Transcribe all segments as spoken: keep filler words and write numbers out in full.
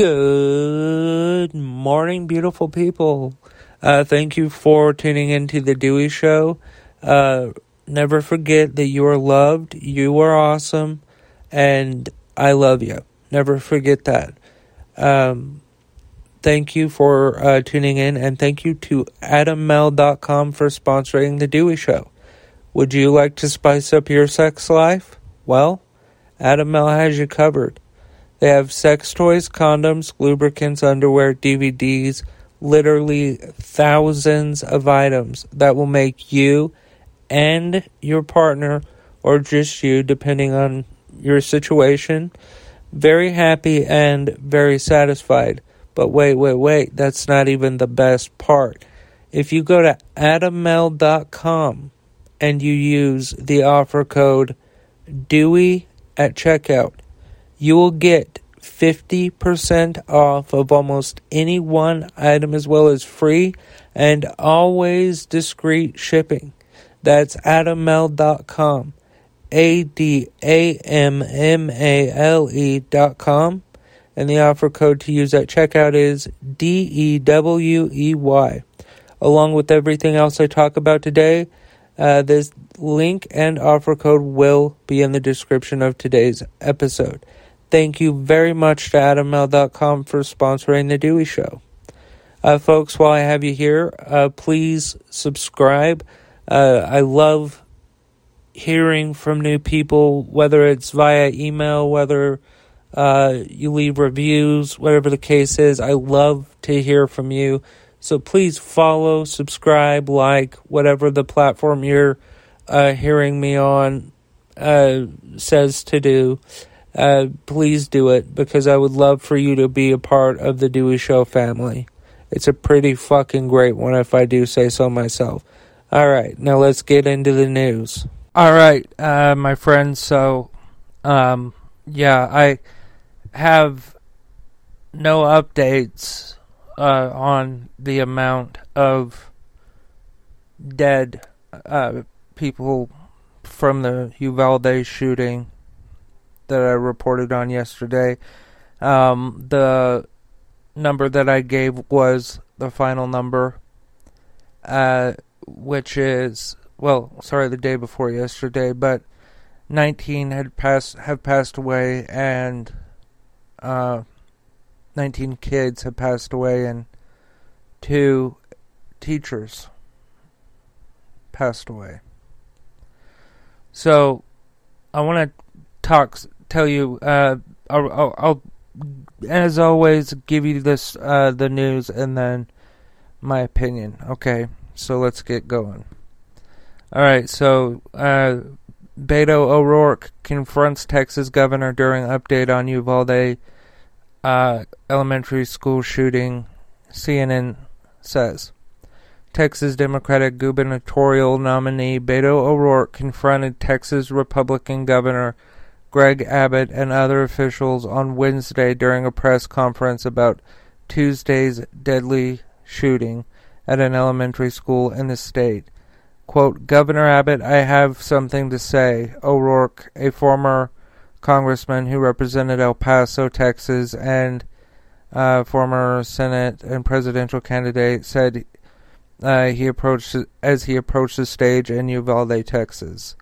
Good morning, beautiful people. Uh, thank you for tuning into The Dewey Show. Uh, never forget that you are loved, you are awesome, and I love you. Never forget that. Um, thank you for uh, tuning in, and thank you to Adam Male dot com for sponsoring The Dewey Show. Would you like to spice up your sex life? Well, Adam Male has you covered. They have sex toys, condoms, lubricants, underwear, D V Ds, literally thousands of items that will make you and your partner, or just you, depending on your situation, very happy and very satisfied. But wait, wait, wait, that's not even the best part. If you go to Adam Male dot com and you use the offer code Dewey at checkout, you will get fifty percent off of almost any one item, as well as free and always discreet shipping. That's Adam Male dot com. A D A M M A L E dot com. And the offer code to use at checkout is D E W E Y. Along with everything else I talk about today, uh, this link and offer code will be in the description of today's episode. Thank you very much to Adam Male dot com for sponsoring The Dewey Show. Uh, folks, while I have you here, uh, please subscribe. Uh, I love hearing from new people, whether it's via email, whether uh, you leave reviews, whatever the case is. I love to hear from you. So please follow, subscribe, like, whatever the platform you're uh, hearing me on uh, says to do. Uh, please do it, because I would love for you to be a part of the Dewey Show family. It's a pretty fucking great one, if I do say so myself. Alright, now let's get into the news. Alright, uh, my friends, so, um, yeah, I have no updates, uh, on the amount of dead, uh, people from the Uvalde shooting that I reported on yesterday. Um, the number that I gave was the final number, uh, which is, well, sorry, the day before yesterday, but nineteen had passed, have passed away, and, uh, nineteen kids have passed away, and two teachers passed away. So, I want to talk, tell you, uh, I'll, I'll, I'll, as always, give you this, uh, the news and then my opinion. Okay, so let's get going. Alright, so, uh, Beto O'Rourke confronts Texas governor during update on Uvalde, uh, elementary school shooting, C N N says. Texas Democratic gubernatorial nominee Beto O'Rourke confronted Texas Republican Governor Greg Abbott and other officials on Wednesday during a press conference about Tuesday's deadly shooting at an elementary school in the state. Quote, Governor Abbott, I have something to say, O'Rourke, a former congressman who represented El Paso, Texas, and uh, former Senate and presidential candidate, said uh, he approached as he approached the stage in Uvalde, Texas.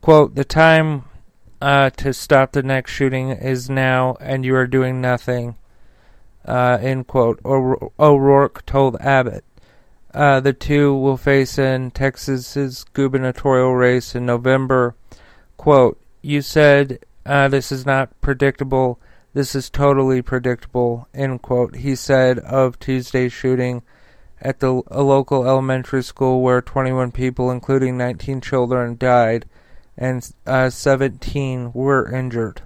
Quote, the time Uh, to stop the next shooting is now, and you are doing nothing, uh, end quote, O'Ro- O'Rourke told Abbott. Uh, the two will face in Texas's gubernatorial race in November. Quote, you said, uh, this is not predictable, this is totally predictable, end quote, he said of Tuesday's shooting at the a local elementary school where twenty-one people, including nineteen children, died, and uh, seventeen were injured.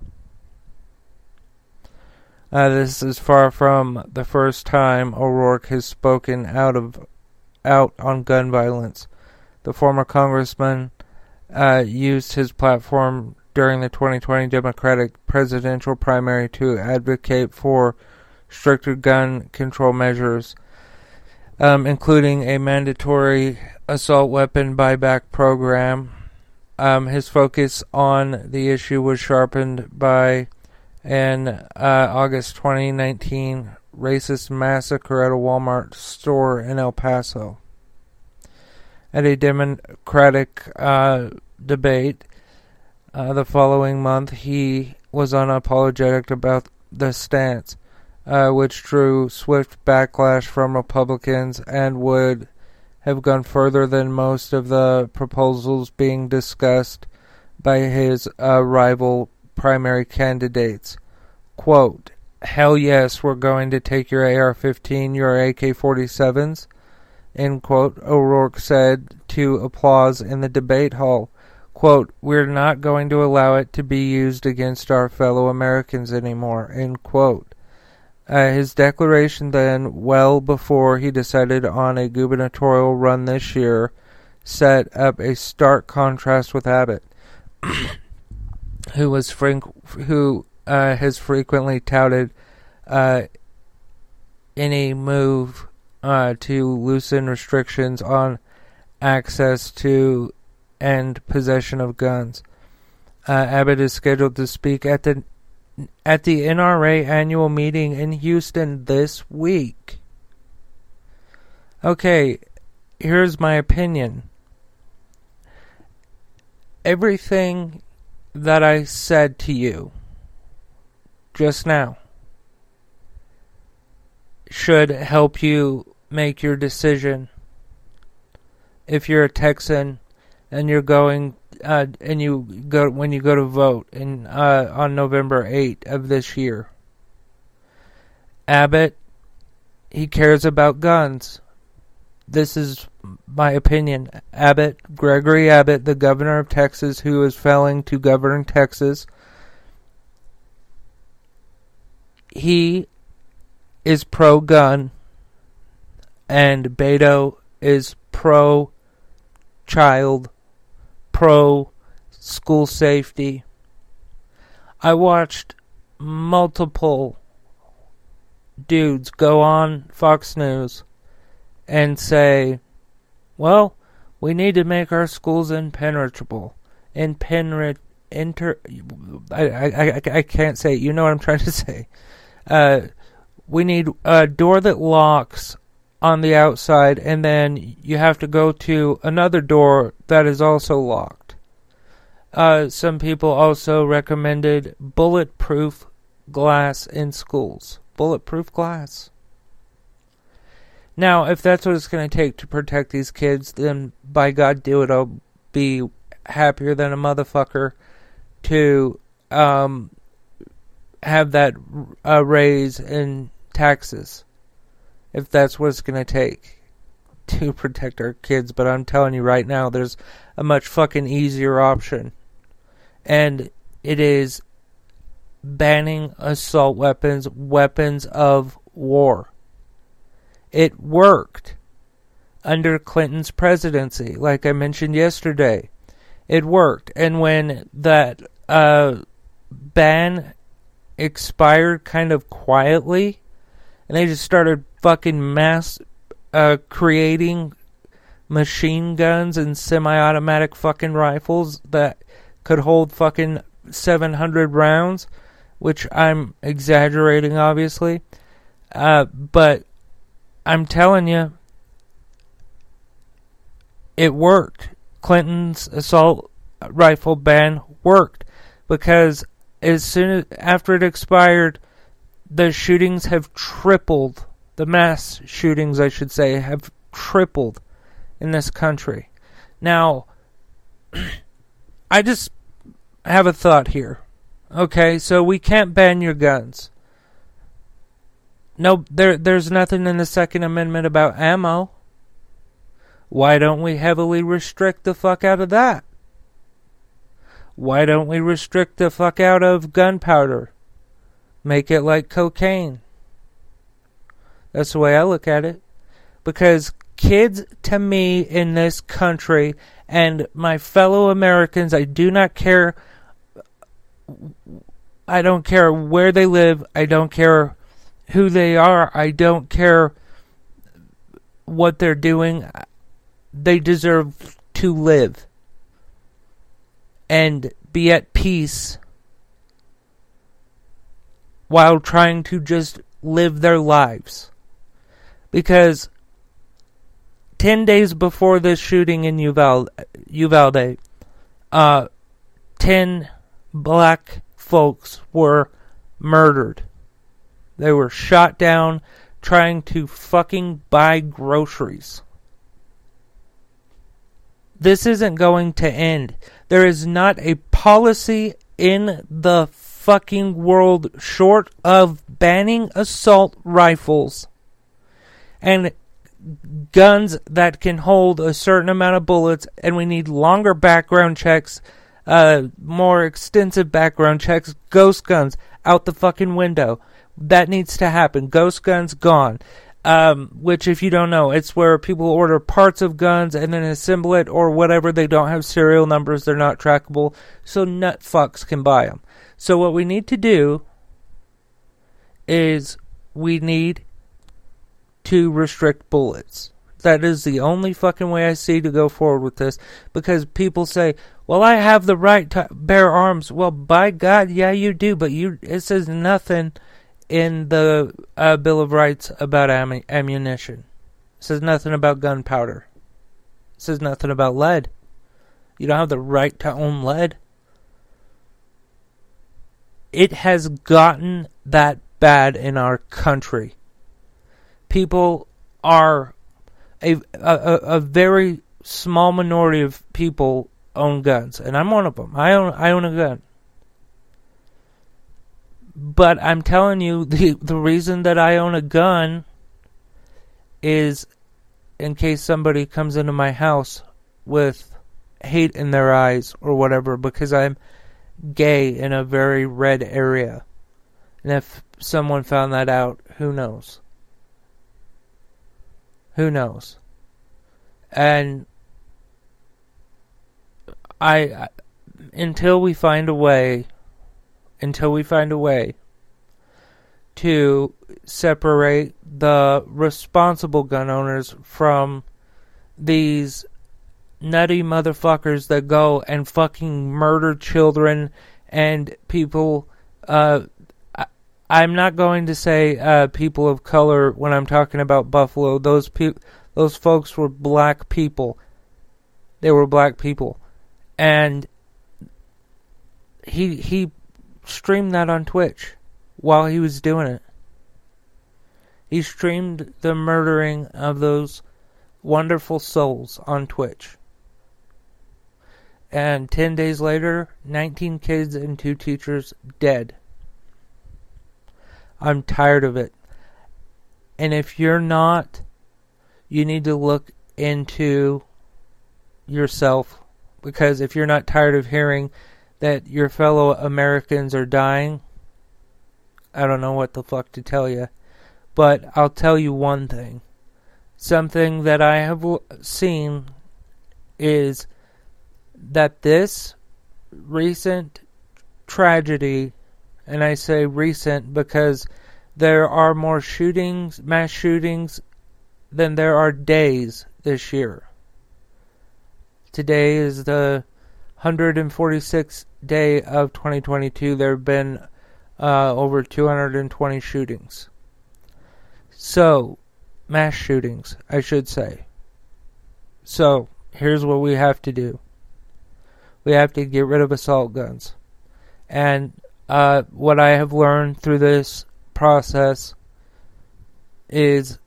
Uh, this is far from the first time O'Rourke has spoken out of out on gun violence. The former congressman uh, used his platform during the twenty twenty Democratic presidential primary to advocate for stricter gun control measures, um, including a mandatory assault weapon buyback program. Um, his focus on the issue was sharpened by And uh, August twenty nineteen, racist massacre at a Walmart store in El Paso. At a Democratic uh, debate uh, the following month, he was unapologetic about the stance, uh, which drew swift backlash from Republicans and would have gone further than most of the proposals being discussed by his uh, rival primary candidates. Quote, "Hell yes, we're going to take your A R fifteen, your A K forty-sevens, end quote, O'Rourke said to applause in the debate hall. Quote, "We're not going to allow it to be used against our fellow Americans anymore," end quote. Uh, his declaration then, well before he decided on a gubernatorial run this year, set up a stark contrast with Abbott, who was frank- who uh, has frequently touted uh, any move uh, to loosen restrictions on access to and possession of guns. Uh, Abbott is scheduled to speak at the at the N R A annual meeting in Houston this week. Okay, here's my opinion. Everything that I said to you just now should help you make your decision. If you're a Texan and you're going, uh, and you go when you go to vote in uh, on November eighth of this year, Abbott, he cares about guns. This is my opinion. Abbott, Gregory Abbott, the governor of Texas, who is failing to govern Texas, he is pro-gun, and Beto is pro-child, pro-school safety. I watched multiple dudes go on Fox News and say, well, we need to make our schools impenetrable. Impenetra- inter- I, I, I can't say it. You know what I'm trying to say. Uh, we need a door that locks on the outside, and then you have to go to another door that is also locked. Uh, some people also recommended bulletproof glass in schools. Bulletproof glass. Now, if that's what it's going to take to protect these kids, then by God, do it. I'll be happier than a motherfucker to um, have that uh, raise in taxes, if that's what it's going to take to protect our kids. But I'm telling you right now, there's a much fucking easier option, and it is banning assault weapons, weapons of war. It worked under Clinton's presidency, like I mentioned yesterday. It worked. And when that uh, ban expired kind of quietly, and they just started fucking mass uh, creating machine guns and semi-automatic fucking rifles that could hold fucking seven hundred rounds, which I'm exaggerating, obviously. Uh, but I'm telling you, it worked. Clinton's assault rifle ban worked, because as soon as after it expired, the shootings have tripled. The mass shootings, I should say, have tripled in this country. Now, I just have a thought here. Okay, so we can't ban your guns. No, there, there's nothing in the Second Amendment about ammo. Why don't we heavily restrict the fuck out of that? Why don't we restrict the fuck out of gunpowder? Make it like cocaine. That's the way I look at it. Because kids, to me, in this country, and my fellow Americans, I do not care. I don't care where they live. I don't care who they are. I don't care what they're doing. They deserve to live and be at peace while trying to just live their lives. Because ten days before this shooting in Uvalde, Uvalde uh, ten black folks were murdered. They were shot down trying to fucking buy groceries. This isn't going to end. There is not a policy in the fucking world short of banning assault rifles and guns that can hold a certain amount of bullets, and we need longer background checks, uh, more extensive background checks, ghost guns out the fucking window. That needs to happen. Ghost guns gone. Um, which, if you don't know, it's where people order parts of guns and then assemble it or whatever. They don't have serial numbers. They're not trackable. So nut fucks can buy them. So what we need to do is we need to restrict bullets. That is the only fucking way I see to go forward with this. Because people say, well, I have the right to bear arms. Well, by God, yeah, you do. But you, it says nothing in the uh, Bill of Rights about am- ammunition. It says nothing about gunpowder. It says nothing about lead. You don't have the right to own lead. It has gotten that bad in our country. People are... A, a, a very small minority of people own guns. And I'm one of them. I own, I own a gun. But I'm telling you, the, the reason that I own a gun is in case somebody comes into my house with hate in their eyes or whatever, because I'm gay in a very red area. And if someone found that out, who knows? Who knows? And I, I, until we find a way, until we find a way to separate the responsible gun owners from these nutty motherfuckers that go and fucking murder children and people, uh, I'm not going to say uh, people of color when I'm talking about Buffalo. Those pe- those folks were black people. They were black people. And he he streamed that on Twitch while he was doing it. He streamed the murdering of those wonderful souls on Twitch. And ten days later, nineteen kids and two teachers dead. I'm tired of it. And if you're not, you need to look into yourself. Because if you're not tired of hearing that your fellow Americans are dying, I don't know what the fuck to tell you. But I'll tell you one thing. Something that I have seen is that this recent tragedy... And I say recent because there are more shootings, mass shootings, than there are days this year. Today is the one hundred forty-sixth day of twenty twenty-two. There have been uh, over two hundred twenty shootings. So, mass shootings, I should say. So, here's what we have to do. We have to get rid of assault guns. And... Uh, what I have learned through this process is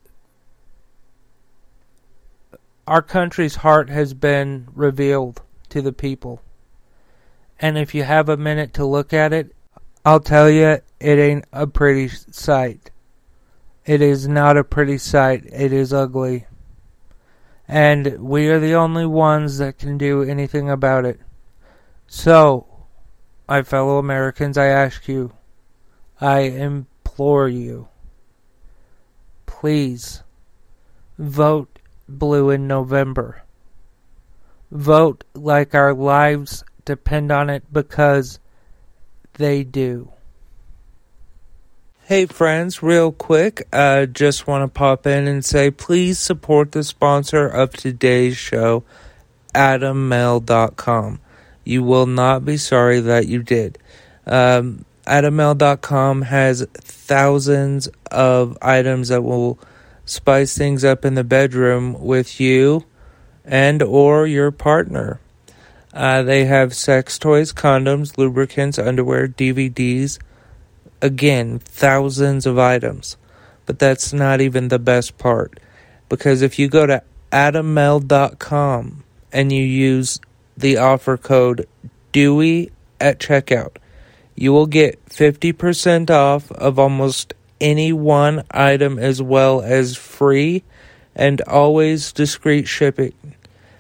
our country's heart has been revealed to the people. And if you have a minute to look at it, I'll tell you, it ain't a pretty sight. It is not a pretty sight. It is ugly. And we are the only ones that can do anything about it. So... my fellow Americans, I ask you, I implore you, please vote blue in November. Vote like our lives depend on it, because they do. Hey friends, real quick, uh, just want to pop in and say please support the sponsor of today's show, Adam Male dot com. You will not be sorry that you did. Um, Adam Male dot com has thousands of items that will spice things up in the bedroom with you and or your partner. Uh, they have sex toys, condoms, lubricants, underwear, D V Ds. Again, thousands of items. But that's not even the best part. Because if you go to Adam Male dot com and you use the offer code Dewey at checkout, you will get fifty percent off of almost any one item as well as free and always discreet shipping.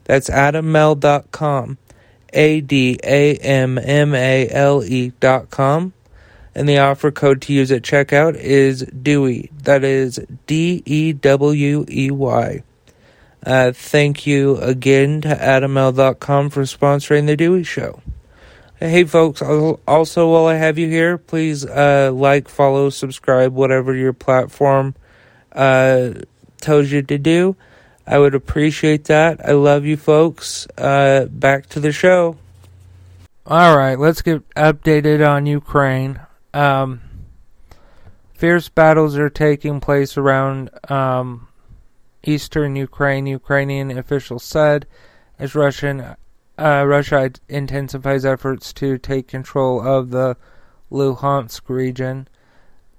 That's Adam Male dot com. A D A M M A L E dot com. And the offer code to use at checkout is Dewey. That is D E W E Y. Uh, thank you again to Adam Male dot com for sponsoring The Dewey Show. Hey folks, also while I have you here, please uh, like, follow, subscribe, whatever your platform uh, tells you to do. I would appreciate that. I love you folks. Uh, back to the show. All right, let's get updated on Ukraine. Um, fierce battles are taking place around um, eastern Ukraine, Ukrainian officials said, as Russian, uh, Russia intensifies efforts to take control of the Luhansk region.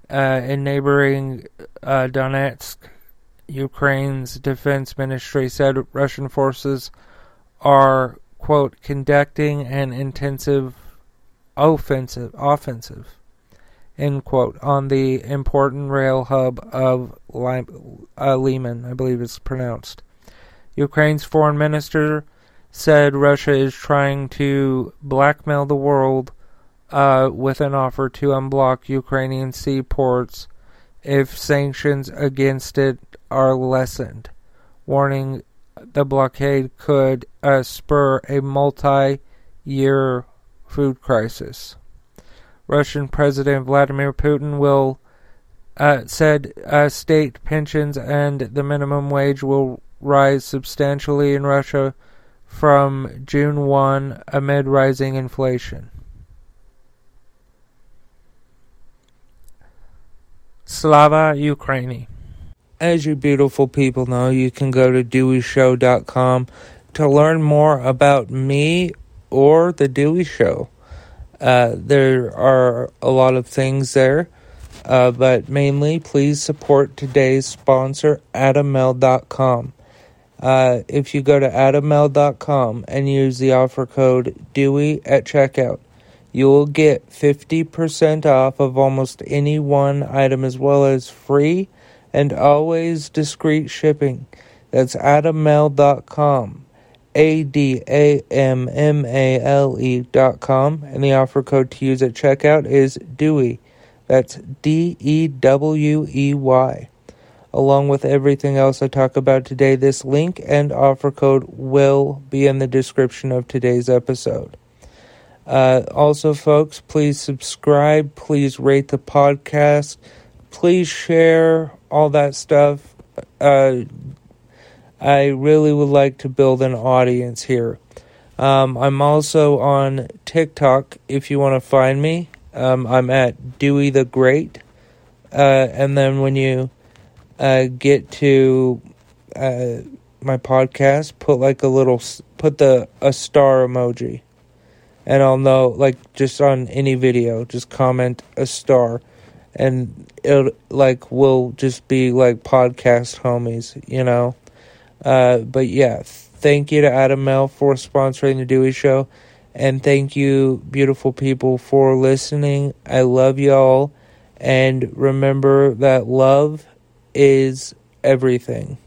Uh, in neighboring uh, Donetsk, Ukraine's defense ministry said Russian forces are, quote, conducting an intensive offensive, offensive, end quote, on the important rail hub of uh, Lyman, I believe it's pronounced. Ukraine's foreign minister said Russia is trying to blackmail the world uh, with an offer to unblock Ukrainian seaports if sanctions against it are lessened, warning the blockade could uh, spur a multi-year food crisis. Russian President Vladimir Putin will uh, said uh, state pensions and the minimum wage will rise substantially in Russia from June first amid rising inflation. Slava Ukraini. As you beautiful people know, you can go to Dewey Show dot com to learn more about me or The Dewey Show. Uh, there are a lot of things there, uh, but mainly please support today's sponsor, Adam Male dot com. Uh, if you go to Adam Male dot com and use the offer code Dewey at checkout, you will get fifty percent off of almost any one item as well as free and always discreet shipping. That's Adam Male dot com. A D A M M A L E dot com. And the offer code to use at checkout is Dewey. That's D E W E Y. Along with everything else I talk about today, this link and offer code will be in the description of today's episode. Uh, also, folks, please subscribe. Please rate the podcast. Please share all that stuff. Uh, I really would like to build an audience here. Um, I'm also on TikTok if you want to find me. Um, I'm at Dewey the Great. Uh, and then when you uh, get to uh, my podcast, put like a little, put the a star emoji. And I'll know, like just on any video, just comment a star. And it like we'll just be like podcast homies, you know. Uh, but yeah, thank you to Adam Male for sponsoring The Dewey Show, and thank you, beautiful people, for listening. I love y'all, and remember that love is everything.